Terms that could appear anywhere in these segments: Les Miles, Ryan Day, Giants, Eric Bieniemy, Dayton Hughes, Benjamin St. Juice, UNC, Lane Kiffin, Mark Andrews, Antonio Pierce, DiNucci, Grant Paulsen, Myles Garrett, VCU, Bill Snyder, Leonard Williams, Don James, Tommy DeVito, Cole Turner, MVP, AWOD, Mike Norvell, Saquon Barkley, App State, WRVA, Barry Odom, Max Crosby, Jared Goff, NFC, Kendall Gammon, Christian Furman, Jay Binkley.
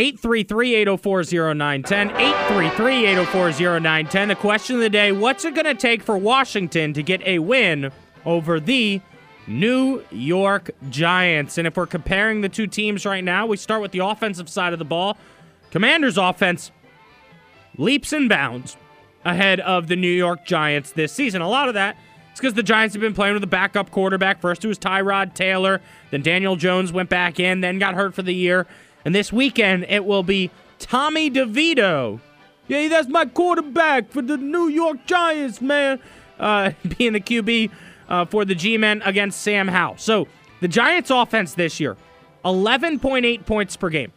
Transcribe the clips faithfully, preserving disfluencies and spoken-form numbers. eight three three, eight oh four, oh nine one oh, eight three three, eight oh four, oh nine one oh. The question of the day, what's it going to take for Washington to get a win over the New York Giants? And if we're comparing the two teams right now, we start with the offensive side of the ball. Commanders' offense leaps and bounds ahead of the New York Giants this season. A lot of that is because the Giants have been playing with a backup quarterback. First it was Tyrod Taylor, then Daniel Jones went back in, then got hurt for the year. And this weekend, it will be Tommy DeVito. Yeah, that's my quarterback for the New York Giants, man. Uh, being the Q B uh, for the G-Men against Sam Howell. So, the Giants' offense this year, eleven point eight points per game.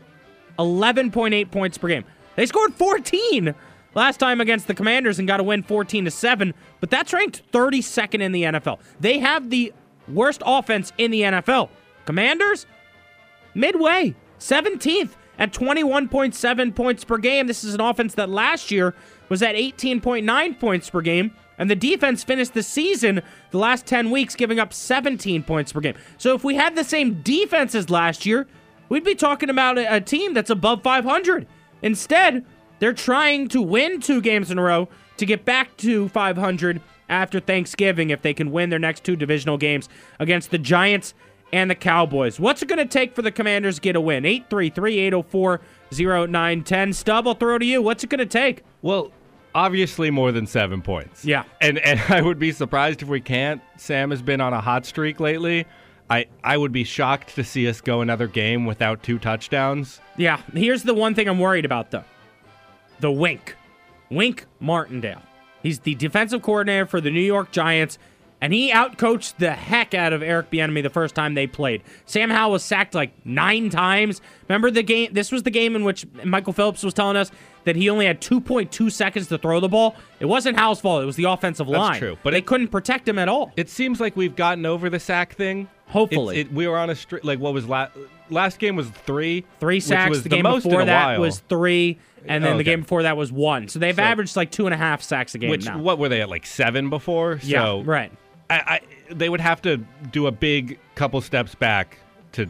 eleven point eight points per game. They scored fourteen last time against the Commanders and got a win fourteen to seven, but that's ranked thirty-second in the N F L. They have the worst offense in the N F L. Commanders, midway. seventeenth at twenty-one point seven points per game. This is an offense that last year was at eighteen point nine points per game, and the defense finished the season the last ten weeks giving up seventeen points per game. So if we had the same defense as last year, we'd be talking about a, a team that's above five hundred. Instead, they're trying to win two games in a row to get back to five hundred after Thanksgiving if they can win their next two divisional games against the Giants and the Cowboys. What's it going to take for the Commanders to get a win? eight three three, eight oh four, oh nine one oh. Stubb, I'll throw to you. What's it going to take? Well, obviously more than seven points. Yeah. And and I would be surprised if we can't. Sam has been on a hot streak lately. I, I would be shocked to see us go another game without two touchdowns. Yeah. Here's the one thing I'm worried about, though. The Wink. Wink Martindale. He's the defensive coordinator for the New York Giants. And he outcoached the heck out of Eric Bieniemy the first time they played. Sam Howell was sacked like nine times. Remember the game? This was the game in which Michael Phillips was telling us that he only had two point two seconds to throw the ball. It wasn't Howell's fault. It was the offensive line. That's true. But they it, couldn't protect him at all. It seems like we've gotten over the sack thing. Hopefully. It, it, we were on a streak. Like, what was la- last game was three. Three sacks. Which was the game the most before that was three. And then oh, okay. the game before that was one. So they've so, averaged like two and a half sacks a game which, now. What were they at? Like seven before? So. Yeah, right. I, I, they would have to do a big couple steps back to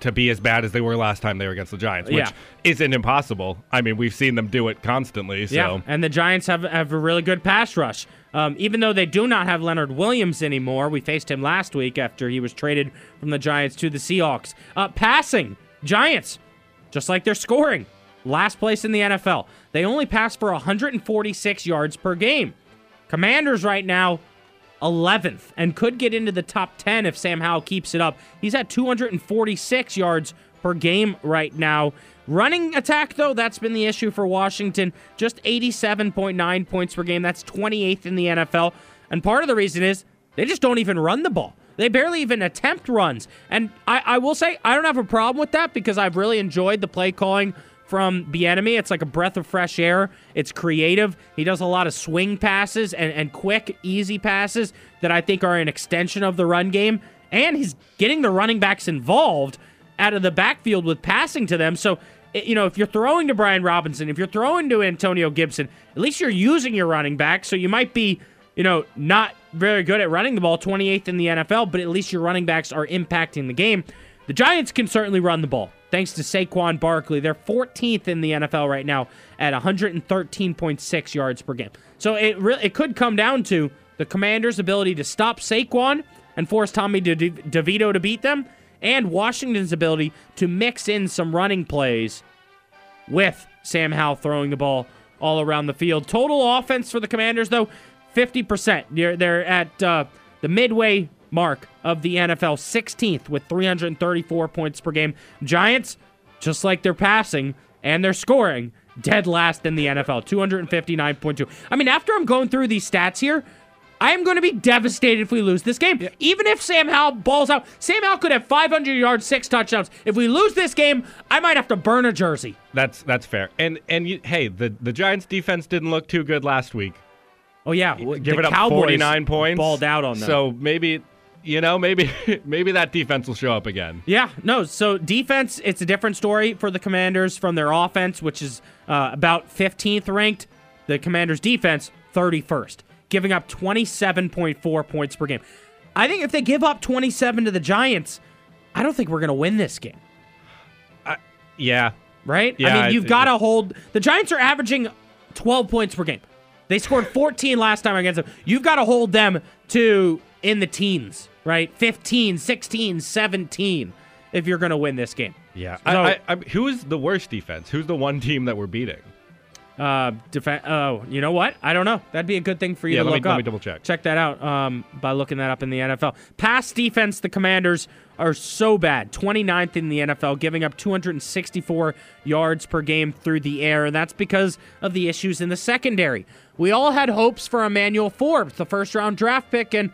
to be as bad as they were last time they were against the Giants, which yeah. isn't impossible. I mean, we've seen them do it constantly. So. Yeah, and the Giants have, have a really good pass rush. Um, even though they do not have Leonard Williams anymore, we faced him last week after he was traded from the Giants to the Seahawks. Uh, passing, Giants, just like they're scoring, last place in the N F L. They only pass for one hundred forty-six yards per game. Commanders right now, eleventh, and could get into the top ten if Sam Howell keeps it up. He's at two hundred forty-six yards per game right now. Running attack, though, that's been the issue for Washington. Just eighty-seven point nine points per game. That's twenty-eighth in the N F L. And part of the reason is they just don't even run the ball. They barely even attempt runs. And I, I will say I don't have a problem with that because I've really enjoyed the play calling from Bieniemy. It's like a breath of fresh air. It's creative. He does a lot of swing passes and, and quick, easy passes that I think are an extension of the run game. And he's getting the running backs involved out of the backfield with passing to them. So, you know, if you're throwing to Brian Robinson, if you're throwing to Antonio Gibson, at least you're using your running back. So you might be, you know, not very good at running the ball, twenty-eighth in the N F L, but at least your running backs are impacting the game. The Giants can certainly run the ball. Thanks to Saquon Barkley, they're fourteenth in the N F L right now at one hundred thirteen point six yards per game. So it re- it could come down to the Commanders' ability to stop Saquon and force Tommy De- De- DeVito to beat them, and Washington's ability to mix in some running plays with Sam Howell throwing the ball all around the field. Total offense for the Commanders, though, fifty percent. They're, they're at uh, the midway mark of the N F L, sixteenth with three hundred thirty-four points per game. Giants, just like they're passing and they're scoring, dead last in the N F L, two hundred fifty-nine point two. I mean, after I'm going through these stats here, I am going to be devastated if we lose this game. Yeah. Even if Sam Howell balls out, Sam Howell could have five hundred yards, six touchdowns. If we lose this game, I might have to burn a jersey. That's that's fair. And and you, hey, the the Giants defense didn't look too good last week. Oh yeah, well, give it up Cowboys forty-nine points. Balled out on them. So maybe. You know, maybe maybe that defense will show up again. Yeah, no, so defense, it's a different story for the Commanders from their offense, which is uh, about fifteenth ranked. The Commanders' defense, thirty-first, giving up twenty-seven point four points per game. I think if they give up twenty-seven to the Giants, I don't think we're going to win this game. Uh, yeah. right? Yeah, I mean, you've got to hold. The Giants are averaging twelve points per game. They scored fourteen last time against them. You've got to hold them to in the teens, right? fifteen, sixteen, seventeen if you're going to win this game. Yeah. So, I, I, I, who is the worst defense? Who's the one team that we're beating? Uh, defen- oh, you know what? I don't know. That'd be a good thing for you yeah, to look me, up. Let me double check. Check that out um, by looking that up in the N F L. Pass defense, the Commanders are so bad. twenty-ninth in the N F L, giving up two hundred sixty-four yards per game through the air, and that's because of the issues in the secondary. We all had hopes for Emmanuel Forbes, the first-round draft pick, and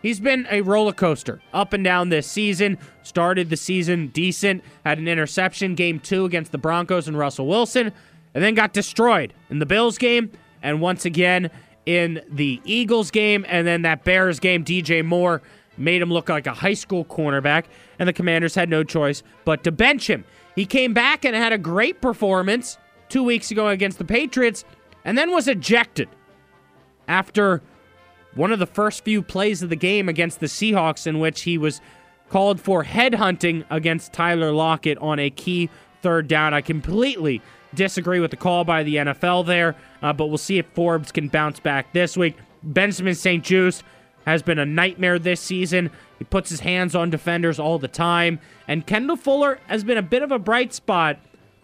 he's been a roller coaster up and down this season. Started the season decent, had an interception game two against the Broncos and Russell Wilson, and then got destroyed in the Bills game and once again in the Eagles game. And then that Bears game, D J Moore made him look like a high school cornerback. And the Commanders had no choice but to bench him. He came back and had a great performance two weeks ago against the Patriots and then was ejected after one of the first few plays of the game against the Seahawks, in which he was called for headhunting against Tyler Lockett on a key third down. I completely disagree with the call by the N F L there, uh, but we'll see if Forbes can bounce back this week. Benjamin Saint Juice has been a nightmare this season. He puts his hands on defenders all the time, and Kendall Fuller has been a bit of a bright spot,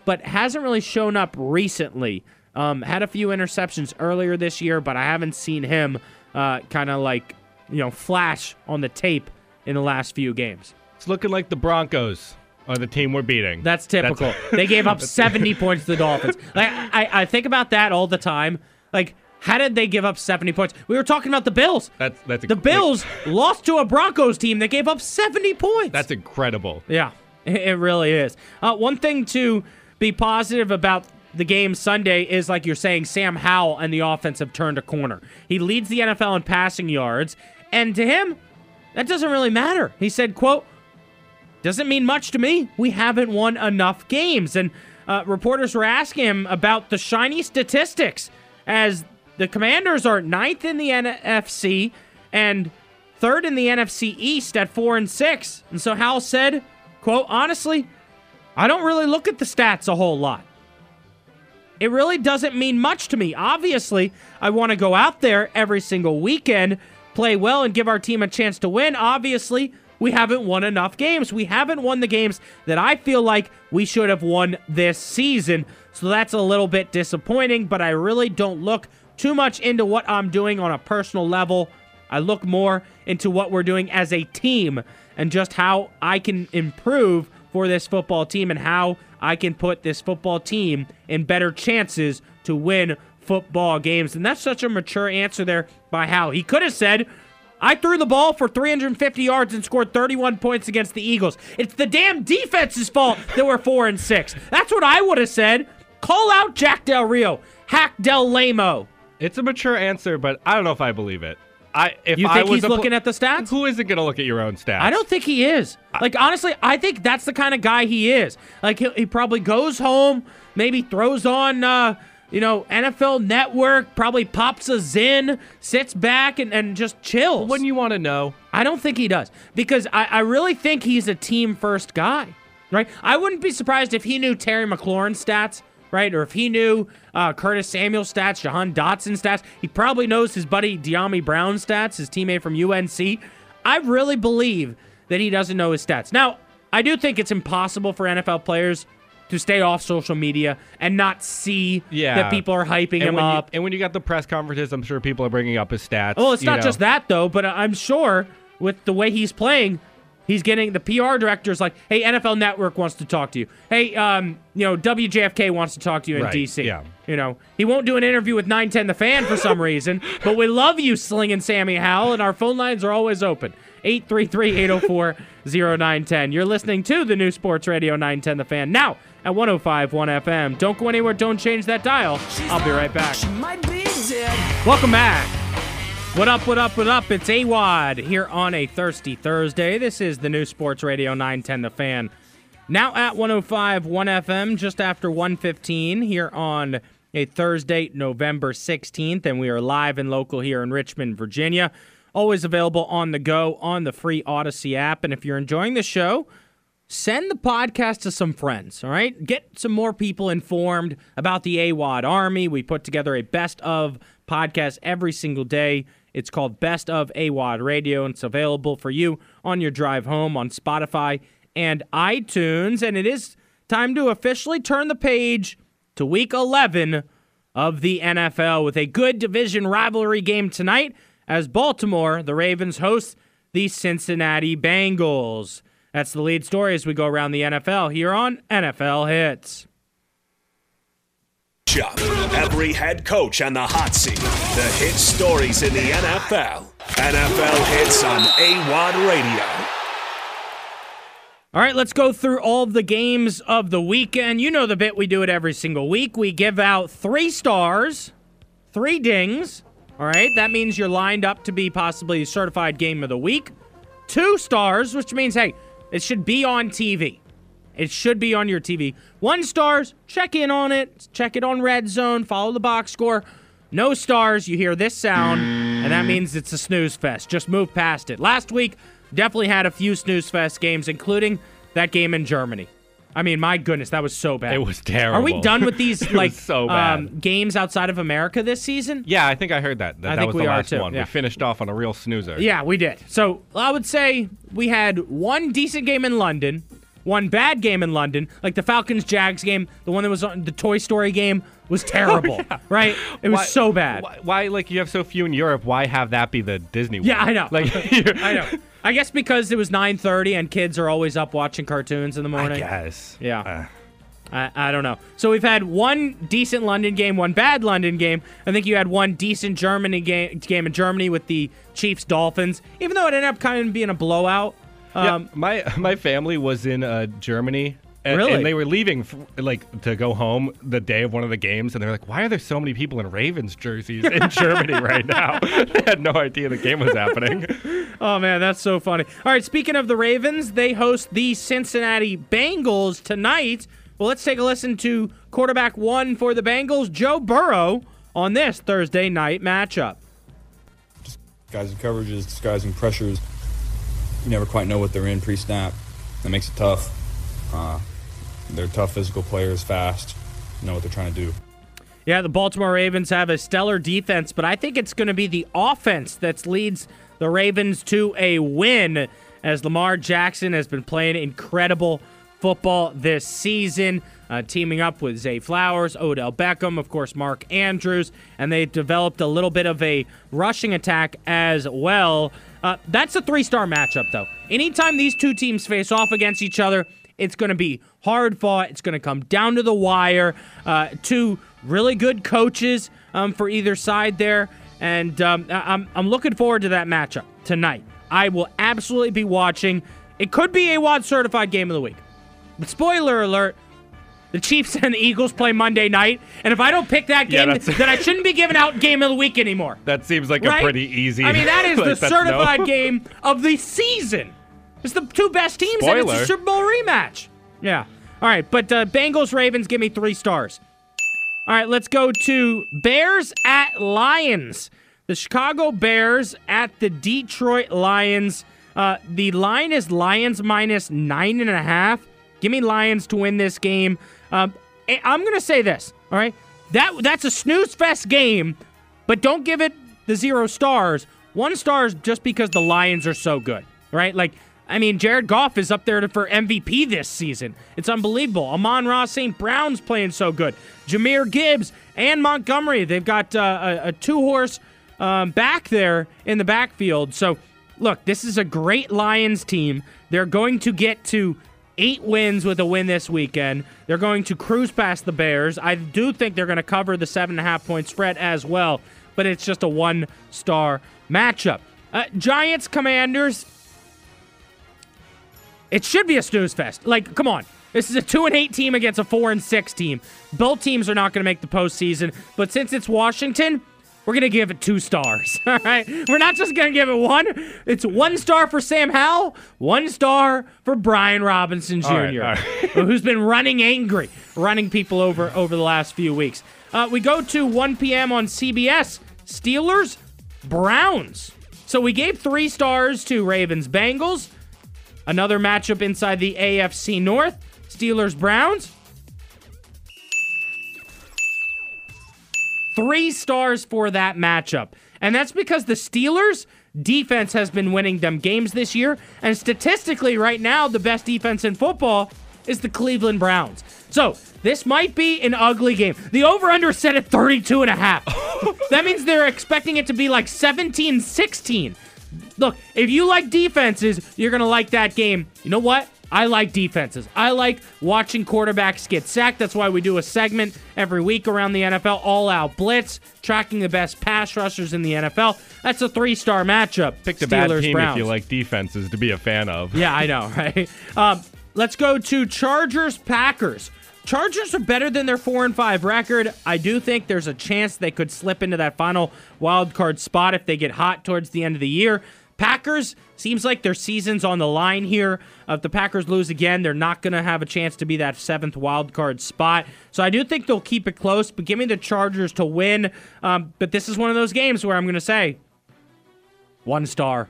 but hasn't really shown up recently. Um, had a few interceptions earlier this year, but I haven't seen him uh, kind of like, you know, flash on the tape in the last few games. It's looking like the Broncos are the team we're beating. That's typical. That's they gave up seventy points to the Dolphins. Like I, I think about that all the time. Like, how did they give up seventy points? We were talking about the Bills. That's that's the Bills lost to a Broncos team that gave up seventy points. That's incredible. Yeah, it really is. Uh, one thing to be positive about the game Sunday is, like you're saying, Sam Howell and the offense have turned a corner. He leads the N F L in passing yards, and to him, that doesn't really matter. He said, quote, "Doesn't mean much to me. We haven't won enough games." And uh, reporters were asking him about the shiny statistics, as the Commanders are ninth in the N F C and third in the N F C East at four and six. And so Howell said, quote, "Honestly, I don't really look at the stats a whole lot. It really doesn't mean much to me. Obviously, I want to go out there every single weekend, play well, and give our team a chance to win. Obviously, we haven't won enough games. We haven't won the games that I feel like we should have won this season. So that's a little bit disappointing, but I really don't look too much into what I'm doing on a personal level. I look more into what we're doing as a team and just how I can improve for this football team and how I can put this football team in better chances to win football games." And that's such a mature answer there by Howell. He could have said, "I threw the ball for three hundred fifty yards and scored thirty-one points against the Eagles. It's the damn defense's fault that we're four and six." That's what I would have said. Call out Jack Del Rio, hack Del Lamo. It's a mature answer, but I don't know if I believe it. I if you think I was he's a, looking at the stats? Who isn't going to look at your own stats? I don't think he is. Like, honestly, I think that's the kind of guy he is. Like, he, he probably goes home, maybe throws on Uh, You know, N F L Network, probably pops a Zyn, sits back, and, and just chills. Wouldn't you want to know? I don't think he does, because I, I really think he's a team-first guy, right? I wouldn't be surprised if he knew Terry McLaurin's stats, right? Or if he knew uh, Curtis Samuel's stats, Jahan Dotson's stats. He probably knows his buddy De'Ami Brown's stats, his teammate from U N C. I really believe that he doesn't know his stats. Now, I do think it's impossible for N F L players to stay off social media and not see yeah. that people are hyping and him when up. You, and when you got the press conferences, I'm sure people are bringing up his stats. Well, it's not know. just that, though, but I'm sure with the way he's playing, he's getting the P R directors like, "Hey, N F L Network wants to talk to you. Hey, um, you know, W J F K wants to talk to you in right. D C" Yeah. You know, he won't do an interview with nine ten The Fan for some reason, but we love you, Slingin' Sammy Howell, and our phone lines are always open. eight three three, eight oh four, oh nine one oh. You're listening to the new Sports Radio nine ten The Fan now at one oh five point one F M. Don't go anywhere. Don't change that dial. I'll be right back. Welcome back. What up, what up, what up? It's A W O D here on a Thirsty Thursday. This is the new Sports Radio nine ten The Fan now at one oh five point one F M, just after one fifteen here on a Thursday, November sixteenth, and we are live and local here in Richmond, Virginia. Always available on the go on the free Odyssey app. And if you're enjoying the show, send the podcast to some friends, all right? Get some more people informed about the A W O D Army. We put together a best of podcast every single day. It's called Best of A W O D Radio, and it's available for you on your drive home on Spotify and iTunes. And it is time to officially turn the page to Week eleven of the N F L with a good division rivalry game tonight as Baltimore, the Ravens, host the Cincinnati Bengals. That's the lead story as we go around the N F L here on N F L Hits. Every head coach on the hot seat. The hit stories in the N F L. N F L Hits on A W O D Radio. All right, let's go through all the games of the weekend. You know the bit, we do it every single week. We give out three stars, three dings. All right, that means you're lined up to be possibly a certified game of the week. Two stars, which means, hey, it should be on T V. It should be on your T V. One stars, check in on it. Check it on Red Zone. Follow the box score. No stars, you hear this sound, and that means it's a snooze fest. Just move past it. Last week, definitely had a few snooze fest games, including that game in Germany. I mean, my goodness, that was so bad. It was terrible. Are we done with these like so um, games outside of America this season? Yeah, I think I heard that. That, I that think was we the last are too. one. Yeah. We finished off on a real snoozer. Yeah, we did. So I would say we had one decent game in London, one bad game in London, like the Falcons-Jags game, the one that was on the Toy Story game was terrible, oh, yeah. right? It was why, so bad. Why, why, like, you have so few in Europe, why have that be the Disney one? Yeah, I know. Like, I know. I guess because it was nine thirty and kids are always up watching cartoons in the morning. I guess. Yeah. Uh. I, I don't know. So we've had one decent London game, one bad London game. I think you had one decent Germany game, game in Germany with the Chiefs-Dolphins, even though it ended up kind of being a blowout. Um, yeah, my my family was in uh, Germany, and, really? and they were leaving for, like to go home the day of one of the games, and they're like, "Why are there so many people in Ravens jerseys in Germany right now?" They had no idea the game was happening. Oh man, that's so funny! All right, speaking of the Ravens, they host the Cincinnati Bengals tonight. Well, let's take a listen to quarterback one for the Bengals, Joe Burrow, on this Thursday night matchup. Disguising coverages, disguising pressures. You never quite know what they're in pre-snap. That makes it tough. Uh, they're tough physical players, fast, know what they're trying to do. Yeah, the Baltimore Ravens have a stellar defense, but I think it's going to be the offense that leads the Ravens to a win, as Lamar Jackson has been playing incredible football this season, uh, teaming up with Zay Flowers, Odell Beckham, of course, Mark Andrews, and they developed a little bit of a rushing attack as well. Uh, that's a three-star matchup, though. Anytime these two teams face off against each other, it's going to be hard-fought. It's going to come down to the wire. Uh, two really good coaches um, for either side there, and um, I'm, I'm looking forward to that matchup tonight. I will absolutely be watching. It could be a A W O D-certified game of the week. But spoiler alert, the Chiefs and the Eagles play Monday night, and if I don't pick that game, yeah, then I shouldn't be giving out game of the week anymore. That seems like right? a pretty easy... I mean, that is the certified no. game of the season. It's the two best teams, Spoiler. and it's a Super Bowl rematch. Yeah. All right, but uh, Bengals-Ravens, give me three stars. All right, let's go to Bears at Lions. The Chicago Bears at the Detroit Lions. Uh, the line is Lions minus nine and a half. Give me Lions to win this game. Um, I'm going to say this, all right? That That's a snooze fest game, but don't give it the zero stars. One star is just because the Lions are so good, right? Like, I mean, Jared Goff is up there to, for M V P this season. It's unbelievable. Amon-Ra Saint Brown's playing so good. Jahmyr Gibbs and Montgomery. They've got uh, a, a two-horse um, back there in the backfield. So, look, this is a great Lions team. They're going to get to eight wins with a win this weekend. They're going to cruise past the Bears. I do think they're going to cover the seven and a half point spread as well, but it's just a one-star matchup. Uh, Giants, Commanders, it should be a snooze fest. Like, come on. This is a two and eight team against a four and six team. Both teams are not going to make the postseason, but since it's Washington, we're going to give it two stars, all right? We're not just going to give it one. It's one star for Sam Howell, one star for Brian Robinson Junior, all right, all right. who's been running angry, running people over over the last few weeks. Uh, we go to one p.m. on C B S, Steelers, Browns. So we gave three stars to Ravens, Bengals. Another matchup inside the A F C North, Steelers-Browns. Three stars for that matchup. And that's because the Steelers' defense has been winning them games this year. And statistically, right now, the best defense in football is the Cleveland Browns. So, this might be an ugly game. The over-under is set at thirty-two and a half. That means they're expecting it to be like seventeen sixteen. Look, if you like defenses, you're going to like that game. You know what? I like defenses. I like watching quarterbacks get sacked. That's why we do a segment every week around the N F L, all-out blitz, tracking the best pass rushers in the N F L. That's a three-star matchup. Picked a bad team if you like defenses to be a fan of. Yeah, I know, right? Um, let's go to Chargers-Packers. Chargers are better than their four and five record. I do think there's a chance they could slip into that final wild card spot if they get hot towards the end of the year. Packers, seems like their season's on the line here. If the Packers lose again, they're not going to have a chance to be that seventh wild card spot. So I do think they'll keep it close, but give me the Chargers to win. Um, but this is one of those games where I'm going to say one star.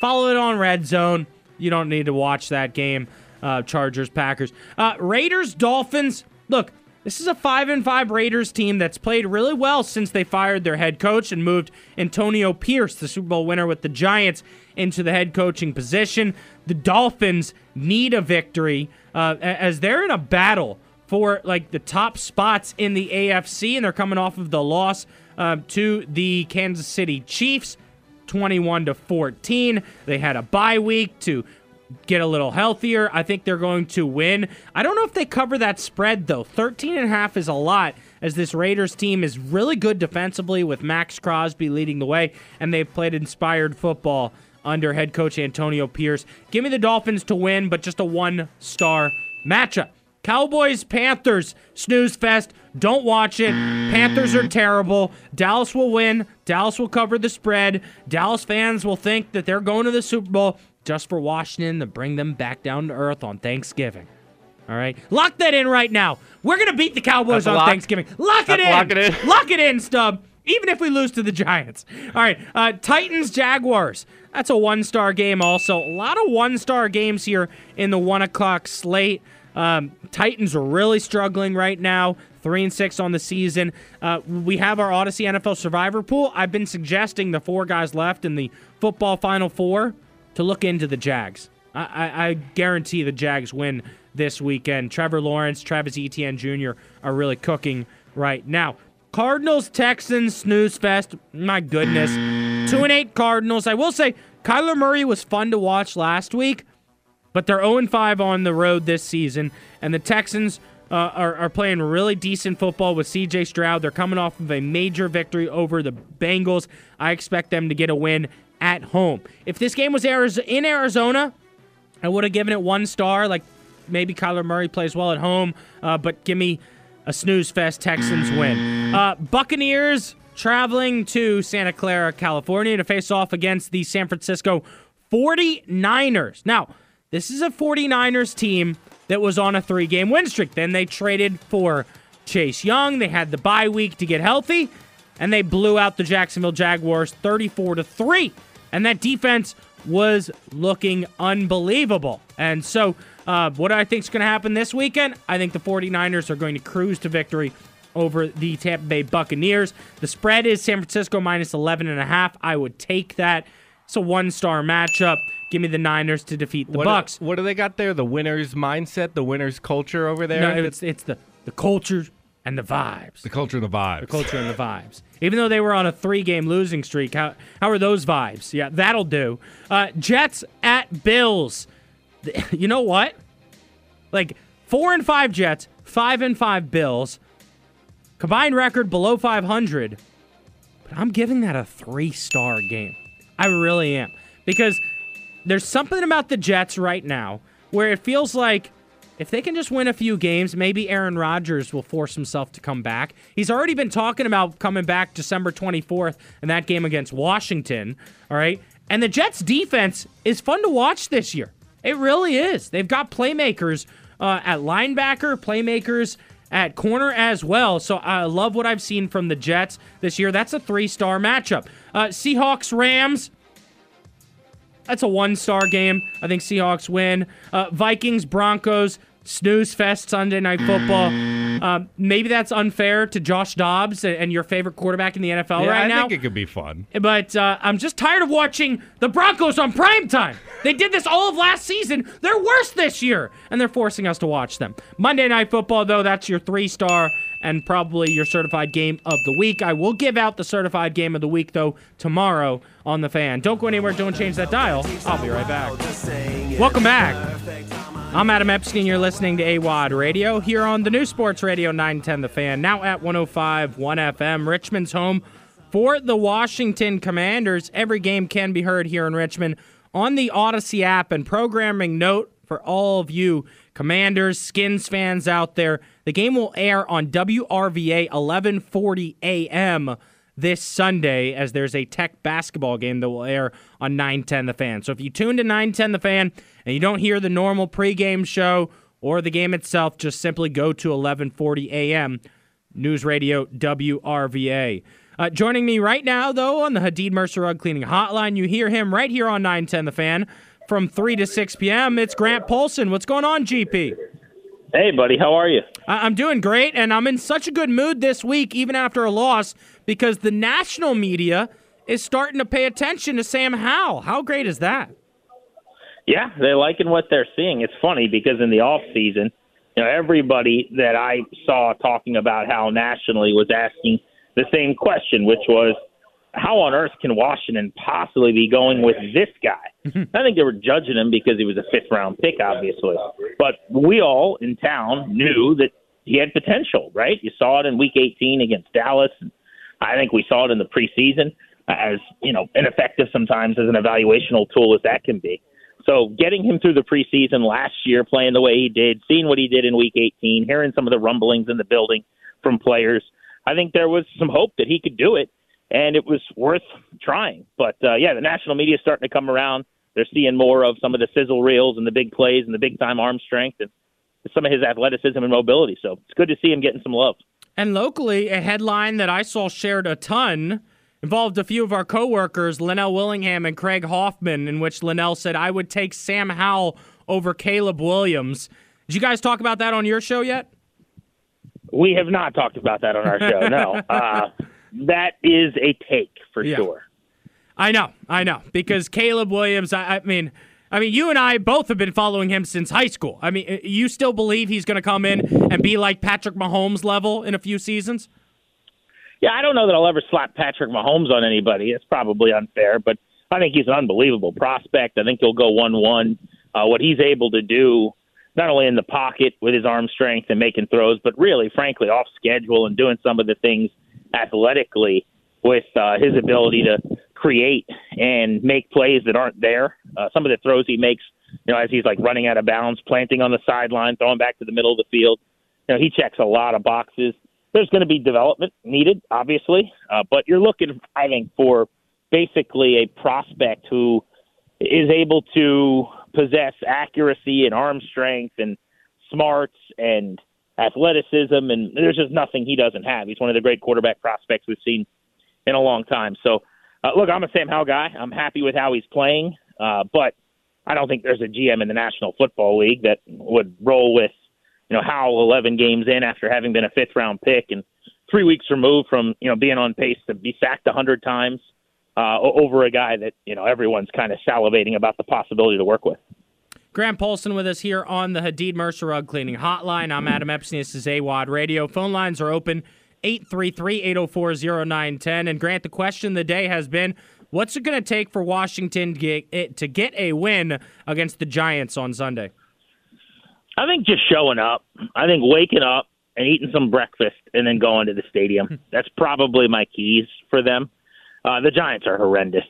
Follow it on Red Zone. You don't need to watch that game. Uh, Chargers, Packers. Uh, Raiders, Dolphins. Look, this is a five and five Raiders team that's played really well since they fired their head coach and moved Antonio Pierce, the Super Bowl winner with the Giants, into the head coaching position. The Dolphins need a victory uh, as they're in a battle for like the top spots in the A F C, and they're coming off of the loss uh, to the Kansas City Chiefs, twenty-one to fourteen. They had a bye week to get a little healthier. I think they're going to win. I don't know if they cover that spread, though. thirteen and a half is a lot, as this Raiders team is really good defensively with Max Crosby leading the way, and they've played inspired football under head coach Antonio Pierce. Give me the Dolphins to win, but just a one-star matchup. Cowboys, Panthers, snooze fest. Don't watch it. Panthers are terrible. Dallas will win. Dallas will cover the spread. Dallas fans will think that they're going to the Super Bowl just for Washington to bring them back down to earth on Thanksgiving. All right? Lock that in right now. We're going to beat the Cowboys on Thanksgiving. Lock it in. Lock it in. Lock it in, Stub. Even if we lose to the Giants. All right. Uh, Titans, Jaguars. That's a one-star game also. A lot of one-star games here in the one o'clock slate. Um, Titans are really struggling right now. Three and six on the season. Uh, we have our Odyssey N F L Survivor Pool. I've been suggesting the four guys left in the football Final Four to look into the Jags. I, I, I guarantee the Jags win this weekend. Trevor Lawrence, Travis Etienne Junior are really cooking right now. Cardinals, Texans, snooze fest. My goodness. Two and eight Cardinals. I will say Kyler Murray was fun to watch last week, but they're oh and five on the road this season. And the Texans uh, are, are playing really decent football with C J. Stroud. They're coming off of a major victory over the Bengals. I expect them to get a win at home. If this game was in Arizona, I would have given it one star. Like, maybe Kyler Murray plays well at home, uh, but give me a snooze fest. Texans win. Uh, Buccaneers traveling to Santa Clara, California to face off against the San Francisco forty-niners. Now, this is a forty-niners team that was on a three-game win streak. Then they traded for Chase Young. They had the bye week to get healthy, and they blew out the Jacksonville Jaguars thirty-four to three. And that defense was looking unbelievable. And so uh, what do I think is going to happen this weekend? I think the forty-niners are going to cruise to victory over the Tampa Bay Buccaneers. The spread is San Francisco minus eleven and a half. I would take that. It's a one-star matchup. Give me the Niners to defeat the what Bucs. Do, what do they got there? The winner's mindset? The winner's culture over there? No, it's, it's the, the culture and the vibes. The culture and the vibes. The culture and the vibes. Even though they were on a three-game losing streak, how how are those vibes? Yeah, that'll do. Uh, Jets at Bills. You know what? Like, four and five Jets, five and five Bills. Combined record below five hundred. But I'm giving that a three-star game. I really am. Because there's something about the Jets right now where it feels like if they can just win a few games, maybe Aaron Rodgers will force himself to come back. He's already been talking about coming back December twenty-fourth in that game against Washington, all right? And the Jets' defense is fun to watch this year. It really is. They've got playmakers uh, at linebacker, playmakers at corner as well. So I love what I've seen from the Jets this year. That's a three-star matchup. Uh, Seahawks-Rams. That's a one-star game. I think Seahawks win. Uh, Vikings, Broncos, snooze fest Sunday Night Football. Uh, maybe that's unfair to Josh Dobbs and your favorite quarterback in the N F L yeah, right I now. I think it could be fun. But uh, I'm just tired of watching the Broncos on primetime. They did this all of last season. They're worse this year, and they're forcing us to watch them. Monday Night Football, though, that's your three-star and probably your certified game of the week. I will give out the certified game of the week, though, tomorrow on The Fan. Don't go anywhere. Don't change that dial. I'll be right back. Welcome back. I'm Adam Epstein. You're listening to A W O D Radio here on the new Sports Radio nine ten The Fan, now at one oh five point one F M, Richmond's home for the Washington Commanders. Every game can be heard here in Richmond on the Odyssey app. And programming note for all of you Commanders, Skins fans out there, the game will air on W R V A eleven forty a m this Sunday, as there's a Tech basketball game that will air on nine ten The Fan. So if you tune to nine ten The Fan and you don't hear the normal pregame show or the game itself, just simply go to eleven forty a m News Radio W R V A. Uh, joining me right now, though, on the Hadid Mercer Rug Cleaning Hotline, you hear him right here on nine ten The Fan from three to six p m It's Grant Paulsen. What's going on, G P? Hey, buddy. How are you? I'm doing great, and I'm in such a good mood this week, even after a loss, because the national media is starting to pay attention to Sam Howell. How great is that? Yeah, they're liking what they're seeing. It's funny because in the offseason, you know, everybody that I saw talking about Howell nationally was asking the same question, which was, how on earth can Washington possibly be going with this guy? I think they were judging him because he was a fifth-round pick, obviously. But we all in town knew that he had potential, right? You saw it in Week eighteen against Dallas. And I think we saw it in the preseason, as you know, ineffective sometimes as an evaluational tool as that can be. So getting him through the preseason last year, playing the way he did, seeing what he did in Week eighteen, hearing some of the rumblings in the building from players, I think there was some hope that he could do it. And it was worth trying. But, uh, yeah, the national media is starting to come around. They're seeing more of some of the sizzle reels and the big plays and the big-time arm strength and some of his athleticism and mobility. So it's good to see him getting some love. And locally, a headline that I saw shared a ton involved a few of our coworkers, Linnell Willingham and Craig Hoffman, in which Linnell said, I would take Sam Howell over Caleb Williams. Did you guys talk about that on your show yet? We have not talked about that on our show, no. Uh That is a take for yeah. sure. I know, I know, because Caleb Williams. I, I mean, I mean, you and I both have been following him since high school. I mean, you still believe he's going to come in and be like Patrick Mahomes level in a few seasons? Yeah, I don't know that I'll ever slap Patrick Mahomes on anybody. It's probably unfair, but I think he's an unbelievable prospect. I think he'll go one one. Uh, what he's able to do, not only in the pocket with his arm strength and making throws, but really, frankly, off schedule and doing some of the things athletically with uh, his ability to create and make plays that aren't there. Uh, some of the throws he makes, you know, as he's like running out of bounds, planting on the sideline, throwing back to the middle of the field. You know, he checks a lot of boxes. There's going to be development needed, obviously, uh, but you're looking, I think, for basically a prospect who is able to possess accuracy and arm strength and smarts and athleticism, and there's just nothing he doesn't have. He's one of the great quarterback prospects we've seen in a long time. So, uh, look, I'm a Sam Howell guy. I'm happy with how he's playing, uh, but I don't think there's a G M in the National Football League that would roll with, you know, Howell eleven games in after having been a fifth-round pick and three weeks removed from, you know, being on pace to be sacked one hundred times uh, over a guy that, you know, everyone's kind of salivating about the possibility to work with. Grant Paulsen with us here on the Hadid Mercer Rug Cleaning Hotline. I'm Adam Epstein. This is A W O D Radio. Phone lines are open, eight three three, eight oh four, oh nine one oh. And, Grant, the question of the day has been, what's it going to take for Washington to get a win against the Giants on Sunday? I think just showing up. I think waking up and eating some breakfast and then going to the stadium. That's probably my keys for them. Uh, the Giants are horrendous.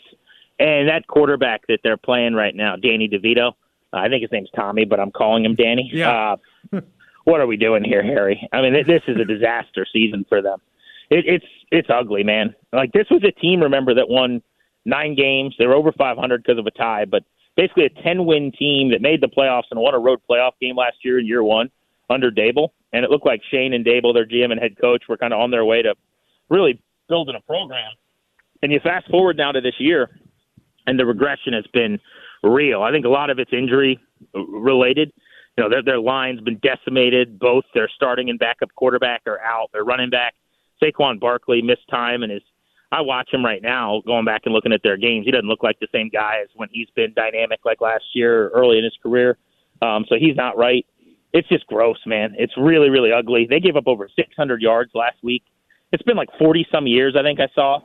And that quarterback that they're playing right now, Danny DeVito, I think his name's Tommy, but I'm calling him Danny. Yeah. Uh, what are we doing here, Harry? I mean, this is a disaster season for them. It, it's it's ugly, man. Like, this was a team, remember, that won nine games. They were over five hundred because of a tie, but basically a ten-win team that made the playoffs and won a road playoff game last year in year one under Dable. And it looked like Shane and Dable, their G M and head coach, were kind of on their way to really building a program. And you fast forward now to this year, and the regression has been – real. I think a lot of it's injury related. You know, their, their line's been decimated. Both their starting and backup quarterback are out. Their running back, Saquon Barkley, missed time and is. I watch him right now going back and looking at their games. He doesn't look like the same guy as when he's been dynamic like last year or early in his career. Um, so he's not right. It's just gross, man. It's really, really ugly. They gave up over six hundred yards last week. It's been like forty-some years, I think I saw,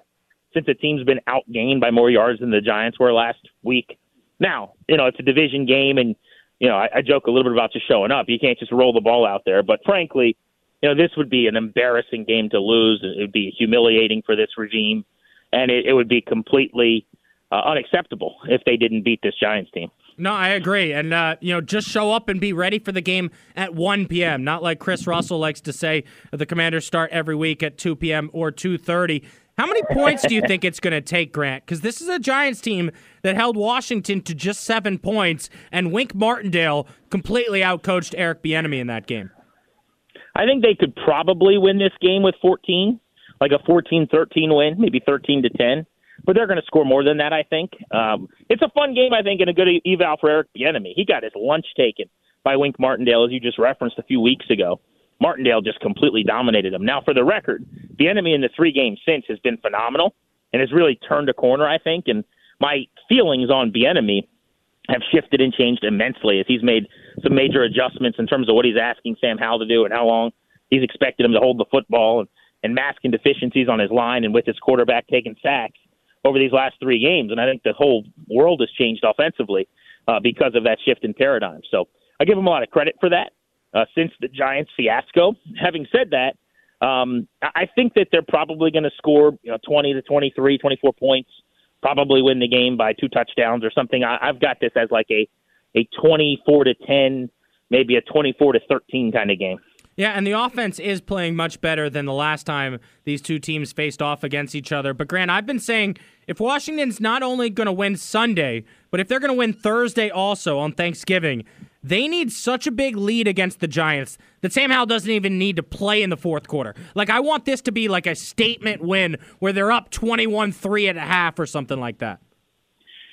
since the team's been outgained by more yards than the Giants were last week. Now, you know, it's a division game, and, you know, I, I joke a little bit about just showing up. You can't just roll the ball out there. But, frankly, you know, this would be an embarrassing game to lose. It would be humiliating for this regime, and it, it would be completely uh, unacceptable if they didn't beat this Giants team. No, I agree. And, uh, you know, just show up and be ready for the game at one p.m., not like Chris Russell likes to say the Commanders start every week at two p.m. or two thirty. How many points do you think it's going to take, Grant? Because this is a Giants team that held Washington to just seven points, and Wink Martindale completely outcoached Eric Bieniemy in that game. I think they could probably win this game with fourteen, like a fourteen thirteen win, maybe thirteen to ten. But they're going to score more than that, I think. Um, it's a fun game, I think, and a good eval for Eric Bieniemy. He got his lunch taken by Wink Martindale, as you just referenced a few weeks ago. Martindale just completely dominated him. Now, for the record, Bieniemy in the three games since has been phenomenal and has really turned a corner, I think. And my feelings on Bieniemy have shifted and changed immensely as he's made some major adjustments in terms of what he's asking Sam Howell to do and how long he's expected him to hold the football and, and masking deficiencies on his line and with his quarterback taking sacks over these last three games. And I think the whole world has changed offensively uh, because of that shift in paradigm. So I give him a lot of credit for that uh, since the Giants fiasco. Having said that, um, I think that they're probably going to score, you know, twenty to twenty-three, twenty-four points, probably win the game by two touchdowns or something. I, I've got this as like a, a twenty-four to ten, maybe a twenty-four to thirteen kind of game. Yeah, and the offense is playing much better than the last time these two teams faced off against each other. But, Grant, I've been saying if Washington's not only going to win Sunday, but if they're going to win Thursday also on Thanksgiving, they need such a big lead against the Giants that Sam Howell doesn't even need to play in the fourth quarter. Like, I want this to be like a statement win where they're up twenty-one three at a half or something like that.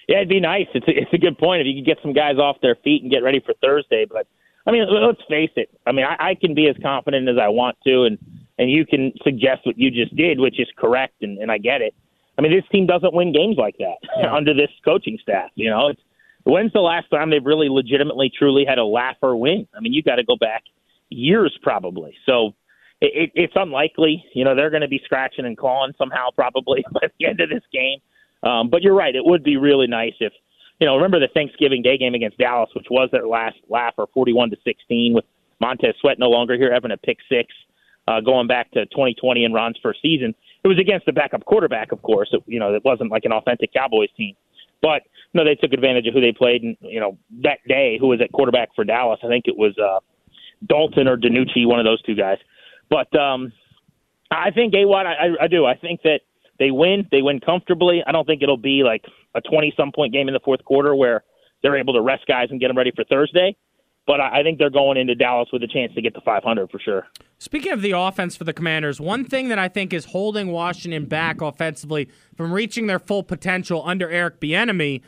Yeah, it'd be nice. It's a, it's a good point if you could get some guys off their feet and get ready for Thursday, but I mean, let's face it. I mean, I, I can be as confident as I want to, and, and you can suggest what you just did, which is correct, and, and I get it. I mean, this team doesn't win games like that yeah. under this coaching staff. You know, it's, when's the last time they've really legitimately, truly had a laugher win? I mean, you got to go back years probably. So it, it, it's unlikely. You know, they're going to be scratching and clawing somehow probably by the end of this game. Um, but you're right. It would be really nice if, you know, remember the Thanksgiving Day game against Dallas, which was their last laugher, forty-one to sixteen, with Montez Sweat no longer here, having a pick six, uh, going back to twenty twenty and Ron's first season. It was against the backup quarterback, of course. It, you know, it wasn't like an authentic Cowboys team. But, you know, they took advantage of who they played. And, you know, that day, who was at quarterback for Dallas, I think it was uh, Dalton or DiNucci, one of those two guys. But um, I think, A-Watt, I, I do. I think that they win. They win comfortably. I don't think it'll be like a twenty-some-point game in the fourth quarter where they're able to rest guys and get them ready for Thursday. But I think they're going into Dallas with a chance to get to five hundred for sure. Speaking of the offense for the Commanders, one thing that I think is holding Washington back offensively from reaching their full potential under Eric Bieniemy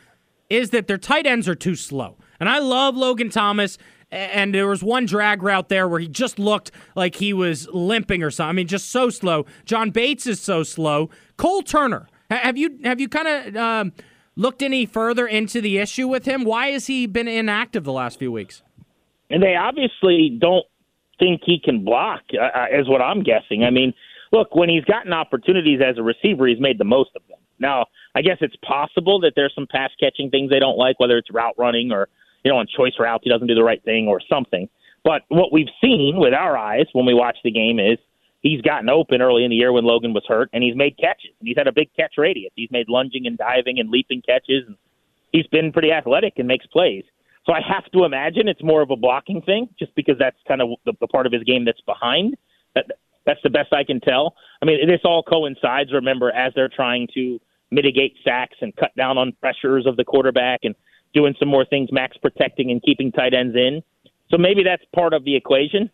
is that their tight ends are too slow. And I love Logan Thomas, and there was one drag route there where he just looked like he was limping or something. I mean, just so slow. John Bates is so slow. Cole Turner, have you have you kind of um, looked any further into the issue with him? Why has he been inactive the last few weeks? And they obviously don't think he can block, uh, is what I'm guessing. I mean, look, when he's gotten opportunities as a receiver, he's made the most of them. Now, I guess it's possible that there's some pass-catching things they don't like, whether it's route running or, you know, on choice routes, he doesn't do the right thing or something. But what we've seen with our eyes when we watch the game is he's gotten open early in the year when Logan was hurt, and he's made catches. And he's had a big catch radius. He's made lunging and diving and leaping catches. And he's been pretty athletic and makes plays. So I have to imagine it's more of a blocking thing just because that's kind of the, the part of his game that's behind. That, that's the best I can tell. I mean, this all coincides, remember, as they're trying to mitigate sacks and cut down on pressures of the quarterback and doing some more things, max protecting and keeping tight ends in. So maybe that's part of the equation.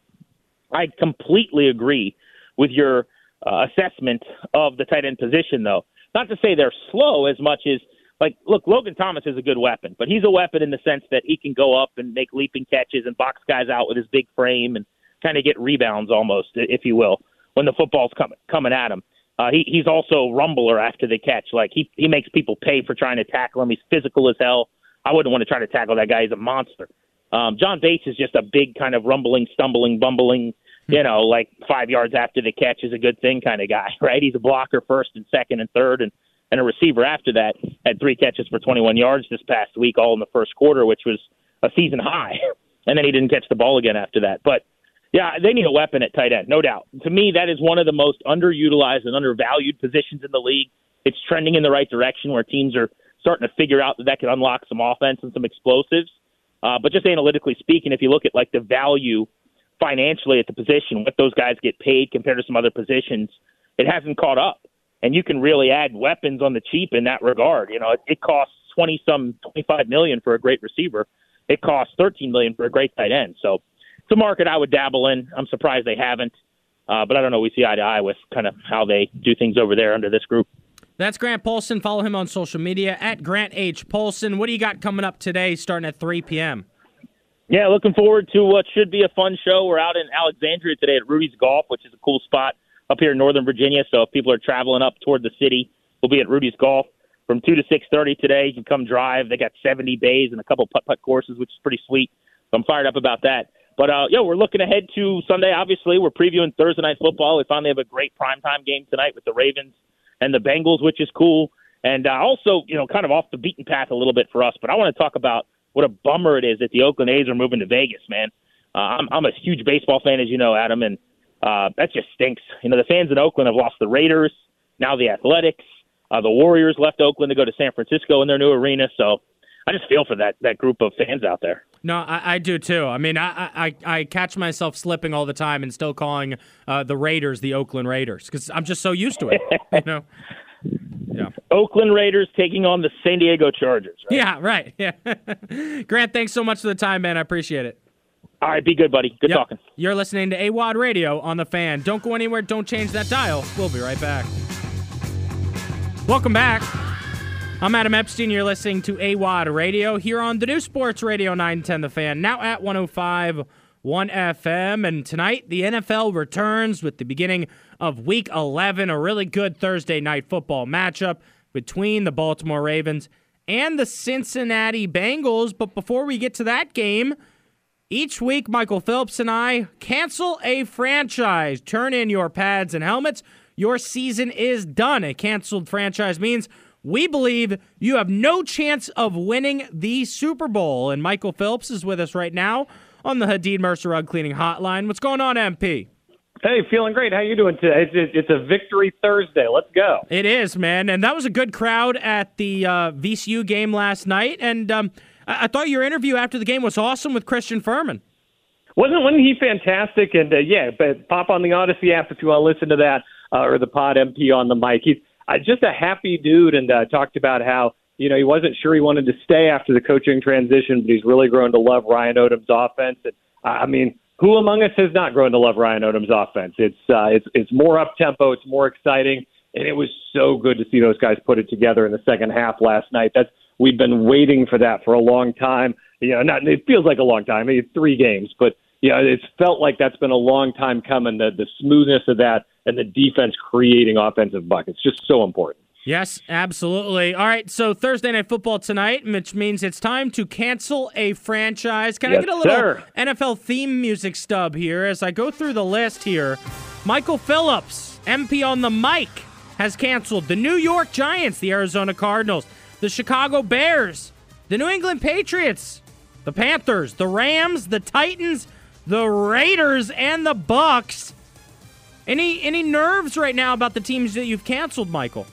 I completely agree with your uh, assessment of the tight end position, though. Not to say they're slow as much as, Like, look, Logan Thomas is a good weapon, but he's a weapon in the sense that he can go up and make leaping catches and box guys out with his big frame and kind of get rebounds almost, if you will, when the football's coming coming at him. Uh, he, he's also a rumbler after the catch. Like, he, he makes people pay for trying to tackle him. He's physical as hell. I wouldn't want to try to tackle that guy. He's a monster. Um, John Bates is just a big kind of rumbling, stumbling, bumbling, you know, like five yards after the catch is a good thing kind of guy, right? He's a blocker first and second and third and, and a receiver after that. Had three catches for twenty-one yards this past week, all in the first quarter, which was a season high. And then he didn't catch the ball again after that. But, yeah, they need a weapon at tight end, no doubt. To me, that is one of the most underutilized and undervalued positions in the league. It's trending in the right direction where teams are starting to figure out that that can unlock some offense and some explosives. Uh, but just analytically speaking, if you look at like the value financially at the position, what those guys get paid compared to some other positions, it hasn't caught up. And you can really add weapons on the cheap in that regard. You know, it, it costs twenty some, twenty-five million for a great receiver. It costs thirteen million for a great tight end. So it's a market I would dabble in. I'm surprised they haven't. Uh, but I don't know. We see eye to eye with kind of how they do things over there under this group. That's Grant Paulsen. Follow him on social media at Grant H. Paulsen. What do you got coming up today starting at three p.m.? Yeah, looking forward to what should be a fun show. We're out in Alexandria today at Rudy's Golf, which is a cool spot up here in northern Virginia. So if people are traveling up toward the city, we'll be at Rudy's Golf from two to six thirty today. You can come drive. They got seventy bays and a couple putt-putt courses, which is pretty sweet. So I'm fired up about that. But, uh, yeah, we're looking ahead to Sunday, obviously. We're previewing Thursday Night Football. We finally have a great primetime game tonight with the Ravens and the Bengals, which is cool. And uh, also, you know, kind of off the beaten path a little bit for us, but I want to talk about what a bummer it is that the Oakland A's are moving to Vegas, man. Uh, I'm, I'm a huge baseball fan, as you know, Adam, and uh, that just stinks. You know, the fans in Oakland have lost the Raiders, now the Athletics. Uh, the Warriors left Oakland to go to San Francisco in their new arena, so I just feel for that that group of fans out there. No, I, I do too. I mean, I, I I catch myself slipping all the time and still calling uh, the Raiders the Oakland Raiders because I'm just so used to it. You know, yeah. Oakland Raiders taking on the San Diego Chargers. Right? Yeah, right. Yeah. Grant, thanks so much for the time, man. I appreciate it. All right, be good, buddy. Good yep. talking. You're listening to A W O D Radio on The Fan. Don't go anywhere. Don't change that dial. We'll be right back. Welcome back. I'm Adam Epstein. You're listening to A W O D Radio here on the new Sports Radio nine ten The Fan, now at one oh five point one F M. And tonight, the N F L returns with the beginning of Week eleven, a really good Thursday night football matchup between the Baltimore Ravens and the Cincinnati Bengals. But before we get to that game, each week, Michael Phillips and I cancel a franchise. Turn in your pads and helmets. Your season is done. A canceled franchise means we believe you have no chance of winning the Super Bowl. And Michael Phillips is with us right now on the Hadid Mercer Rug Cleaning Hotline. What's going on, M P? Hey, feeling great. How you doing today? It's, it's a victory Thursday. Let's go. It is, man. And that was a good crowd at the uh, V C U game last night. And um, I-, I thought your interview after the game was awesome with Christian Furman. Wasn't, wasn't he fantastic? And, uh, yeah, but pop on the Odyssey app if you want to listen to that, uh, or the pod M P on the mic. He's Uh, just a happy dude, and uh, talked about how, you know, he wasn't sure he wanted to stay after the coaching transition, but he's really grown to love Ryan Odom's offense. And, uh, I mean, who among us has not grown to love Ryan Odom's offense? It's uh, it's it's more up-tempo, it's more exciting, and it was so good to see those guys put it together in the second half last night. That's we've been waiting for that for a long time. You know, not it feels like a long time, maybe three games, but you know, it's felt like that's been a long time coming, the, the smoothness of that and the defense creating offensive buckets. Just so important. Yes, absolutely. All right, so Thursday Night Football tonight, which means it's time to cancel a franchise. Can yes, I get a little sir. N F L theme music stub here as I go through the list here? Michael Phillips, M P on the mic, has canceled the New York Giants, the Arizona Cardinals, the Chicago Bears, the New England Patriots, the Panthers, the Rams, the Titans, the Raiders, and the Bucks. Any any nerves right now about the teams that you've canceled, Michael?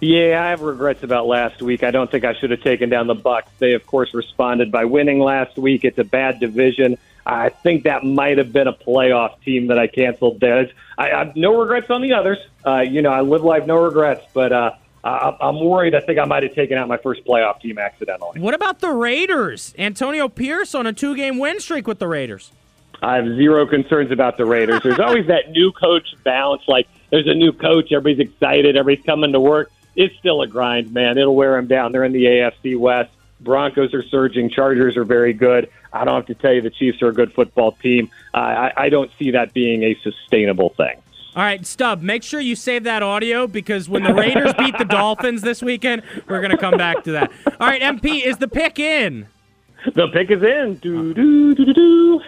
Yeah, I have regrets about last week. I don't think I should have taken down the Bucks. They, of course, responded by winning last week. It's a bad division. I think that might have been a playoff team that I canceled there. I, I have no regrets on the others. Uh, you know, I live life, no regrets, but uh, I, I'm worried. I think I might have taken out my first playoff team accidentally. What about the Raiders? Antonio Pierce on a two-game win streak with the Raiders. I have zero concerns about the Raiders. There's always that new coach bounce. Like, there's a new coach. Everybody's excited. Everybody's coming to work. it's still a grind, man. It'll wear them down. They're in the A F C West. Broncos are surging. Chargers are very good. I don't have to tell you the Chiefs are a good football team. Uh, I, I don't see that being a sustainable thing. All right, Stubb, make sure you save that audio because when the Raiders beat the Dolphins this weekend, we're going to come back to that. All right, M P, is the pick in? The pick is in. Do, do, do, do, do.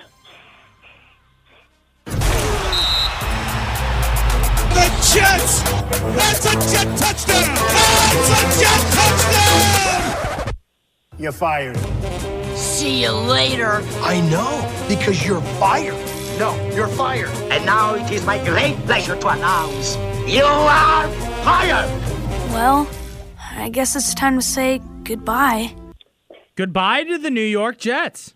The Jets! That's a Jet touchdown! That's a Jet touchdown! You're fired. See you later. I know, because you're fired. No, you're fired. And now it is my great pleasure to announce you are fired. Well, I guess it's time to say goodbye. Goodbye to the New York Jets.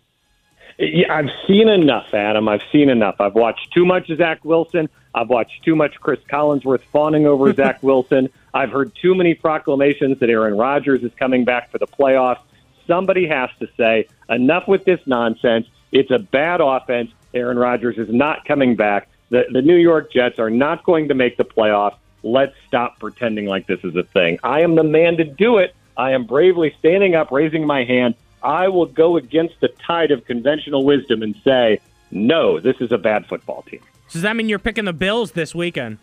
Yeah, I've seen enough, Adam. I've seen enough. I've watched too much Zach Wilson. I've watched too much Chris Collinsworth fawning over Zach Wilson. I've heard too many proclamations that Aaron Rodgers is coming back for the playoffs. Somebody has to say, enough with this nonsense. It's a bad offense. Aaron Rodgers is not coming back. The, the New York Jets are not going to make the playoffs. Let's stop pretending like this is a thing. I am the man to do it. I am bravely standing up, raising my hand. I will go against the tide of conventional wisdom and say, no, this is a bad football team. Does that mean you're picking the Bills this weekend?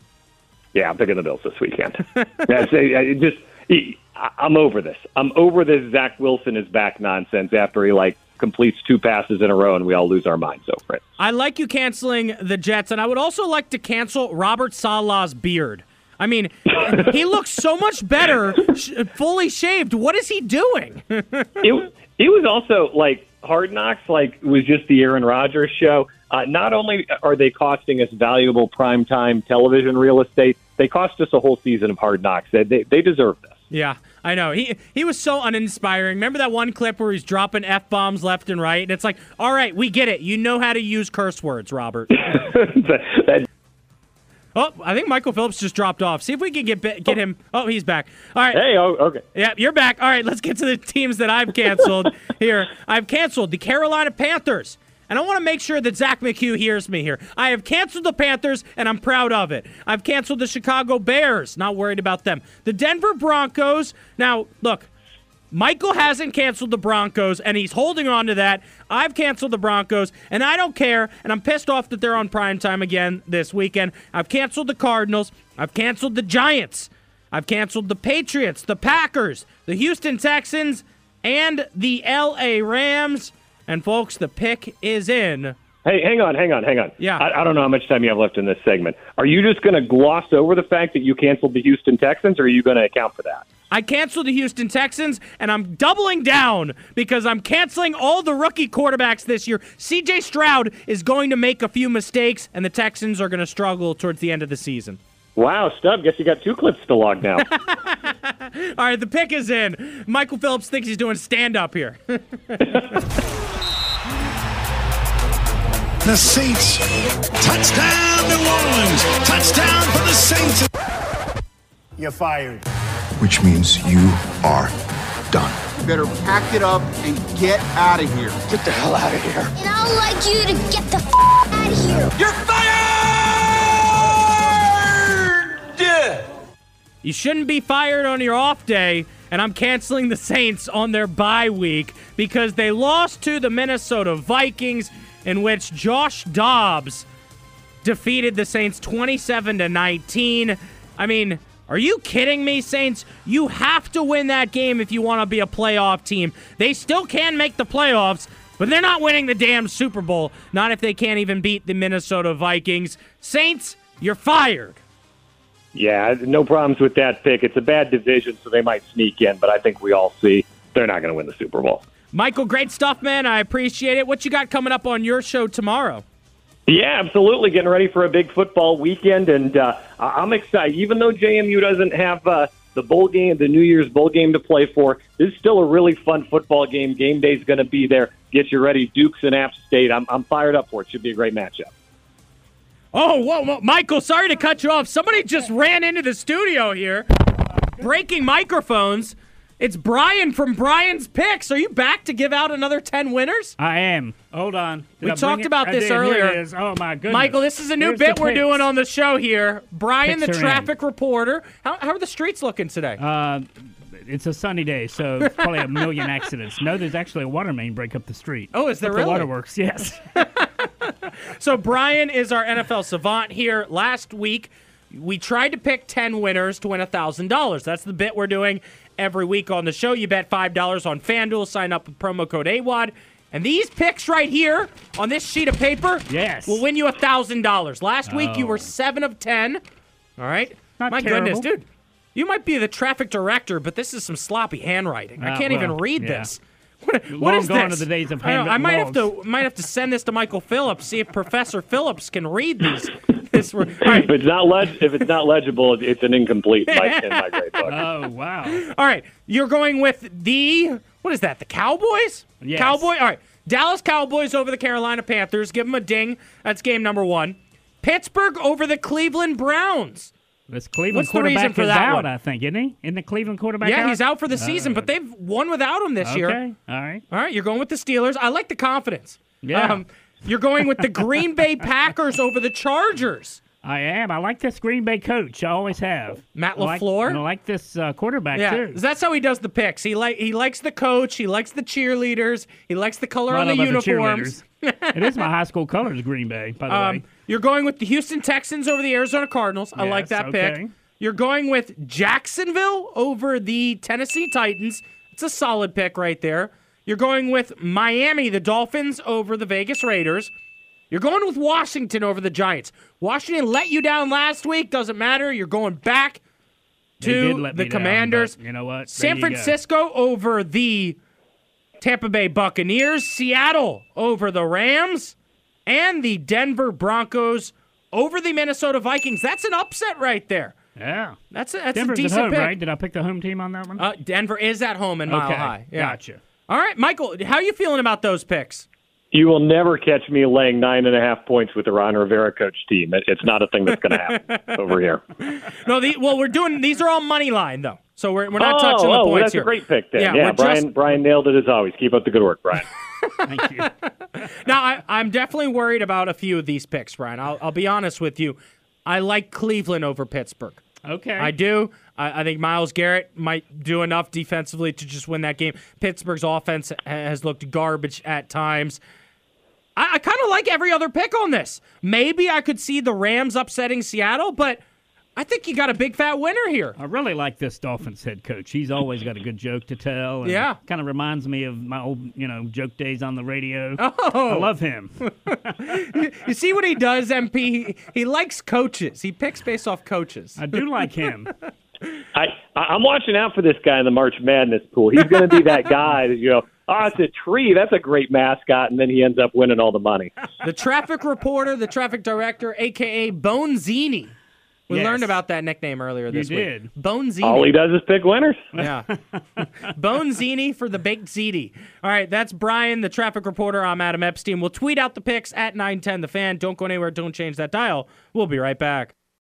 Yeah, I'm picking the Bills this weekend. That's a, I just, I'm over this. I'm over this Zach Wilson is back nonsense after he, like, completes two passes in a row and we all lose our minds over it. I like you canceling the Jets, and I would also like to cancel Robert Salah's beard. I mean, he looks so much better sh- fully shaved. What is he doing? it, it was also like Hard Knocks, like it was just the Aaron Rodgers show. Uh, not only are they costing us valuable primetime television real estate, they cost us a whole season of Hard Knocks. They, they, they deserve this. Yeah, I know. He he was so uninspiring. Remember that one clip where he's dropping F-bombs left and right? And it's like, all right, we get it. You know how to use curse words, Robert. that, that... Oh, I think Michael Phillips just dropped off. See if we can get get oh. him. Oh, he's back. All right. Hey, oh, okay. Yeah, you're back. All right, let's get to the teams that I've canceled here. I've canceled the Carolina Panthers. And I want to make sure that Zach McHugh hears me here. I have canceled the Panthers, and I'm proud of it. I've canceled the Chicago Bears. Not worried about them. The Denver Broncos. Now, look, Michael hasn't canceled the Broncos, and he's holding on to that. I've canceled the Broncos, and I don't care, and I'm pissed off that they're on primetime again this weekend. I've canceled the Cardinals. I've canceled the Giants. I've canceled the Patriots, the Packers, the Houston Texans, and the L A Rams. And, folks, the pick is in. Hey, hang on, hang on, hang on. Yeah. I, I don't know how much time you have left in this segment. Are you just going to gloss over the fact that you canceled the Houston Texans, or are you going to account for that? I canceled the Houston Texans, and I'm doubling down because I'm canceling all the rookie quarterbacks this year. C J. Stroud is going to make a few mistakes, and the Texans are going to struggle towards the end of the season. Wow, Stubb, guess you got two clips to log now. All right, the pick is in. Michael Phillips thinks he's doing stand-up here. The Saints. Touchdown, New Orleans. Touchdown for the Saints. You're fired. Which means you are done. You better pack it up and get out of here. Get the hell out of here. And I'd like you to get the f*** out of here. You're fired! You shouldn't be fired on your off day, and I'm canceling the Saints on their bye week because they lost to the Minnesota Vikings, in which Josh Dobbs defeated the Saints twenty-seven to nineteen. I mean, are you kidding me, Saints? You have to win that game if you want to be a playoff team. They still can make the playoffs, but they're not winning the damn Super Bowl. Not if they can't even beat the Minnesota Vikings. Saints, you're fired. Yeah, no problems with that pick. It's a bad division, so they might sneak in, but I think we all see they're not going to win the Super Bowl. Michael, great stuff, man. I appreciate it. What you got coming up on your show tomorrow? Yeah, absolutely. Getting ready for a big football weekend, and uh, I'm excited. Even though J M U doesn't have uh, the bowl game, the New Year's bowl game to play for, this is still a really fun football game. Game day's going to be there. Get you ready. Dukes and App State. I'm, I'm fired up for it. Should be a great matchup. Oh, whoa, whoa, Michael, sorry to cut you off. Somebody just ran into the studio here, breaking microphones. It's Brian from Brian's Picks. Are you back to give out another ten winners? I am. Hold on. Did we I talked about this did. earlier. Here it is. Oh, my goodness. Michael, this is a new Here's bit we're doing on the show here. Brian, Picks the traffic in. reporter. How, how are the streets looking today? Uh, it's a sunny day, so it's probably a million accidents. No, there's actually a water main break up the street. Oh, is there really? The waterworks, yes. So Brian is our N F L savant here. Last week, we tried to pick ten winners to win one thousand dollars. That's the bit we're doing every week on the show. You bet five dollars on FanDuel. Sign up with promo code A W O D. And these picks right here on this sheet of paper yes. will win you one thousand dollars. Last oh. week, you were seven of ten. All right? Not My terrible. goodness, dude. You might be the traffic director, but this is some sloppy handwriting. Uh, I can't well, even read yeah. this. What, what is gone this? To the days of I, I might have to might have to send this to Michael Phillips, see if Professor Phillips can read these. This re- right. If it's not leg- if it's not legible, it's an incomplete. Like, in my great book. Oh wow! All right, you're going with the what is that? The Cowboys? Yes. Cowboy. All right, Dallas Cowboys over the Carolina Panthers. Give them a ding. That's game number one. Pittsburgh over the Cleveland Browns. This Cleveland What's quarterback the reason for is that out, one? I think, isn't he? Isn't the Cleveland quarterback yeah, out? Yeah, he's out for the season, uh, but they've won without him this okay. year. Okay, all right. All right, you're going with the Steelers. I like the confidence. Yeah. Um, you're going with the Green Bay Packers over the Chargers. I am. I like this Green Bay coach. I always have. Matt LaFleur? I like, I like this uh, quarterback, yeah. too. That's how he does the picks. He like he likes the coach. He likes the cheerleaders. He likes the color on the uniforms. The it is my high school colors, Green Bay, by the um, way. You're going with the Houston Texans over the Arizona Cardinals. I yes, like that okay. pick. You're going with Jacksonville over the Tennessee Titans. It's a solid pick right there. You're going with Miami, the Dolphins, over the Vegas Raiders. You're going with Washington over the Giants. Washington let you down last week. Doesn't matter. You're going back to the Commanders. Down, you know what? San Francisco go. over the Tampa Bay Buccaneers. Seattle over the Rams. And the Denver Broncos over the Minnesota Vikings. That's an upset right there. Yeah. That's a, that's Denver's a decent at home, pick. right? Did I pick the home team on that one? Uh, Denver is at home in Mile okay. High. Yeah. Gotcha. All right, Michael, how are you feeling about those picks? You will never catch me laying nine and a half points with the Ron Rivera coach team. It, it's not a thing that's going to happen over here. No, the, well, we're doing these are all money line though, so we're we're not oh, touching oh, the points well, that's here. That's a great pick, then. Yeah, yeah Brian just... Brian nailed it as always. Keep up the good work, Brian. Thank you. Now, I, I'm definitely worried about a few of these picks, Brian. I'll, I'll be honest with you. I like Cleveland over Pittsburgh. Okay, I do. I think Myles Garrett might do enough defensively to just win that game. Pittsburgh's offense has looked garbage at times. I, I kind of like every other pick on this. Maybe I could see the Rams upsetting Seattle, but I think you got a big fat winner here. I really like this Dolphins head coach. He's always got a good joke to tell. And yeah. Kind of reminds me of my old, you know, joke days on the radio. Oh. I love him. You see what he does, M P? He, he likes coaches. He picks based off coaches. I do like him. I, I'm watching out for this guy in the March Madness pool. He's going to be that guy that, you know, oh, it's a tree. That's a great mascot. And then he ends up winning all the money. The traffic reporter, the traffic director, a k a. Bonzini. We yes. learned about that nickname earlier this you did. week. Bonzini. All he does is pick winners. Yeah. Bonzini for the baked ziti. All right, that's Brian, the traffic reporter. I'm Adam Epstein. We'll tweet out the picks at nine ten the fan. Don't go anywhere. Don't change that dial. We'll be right back.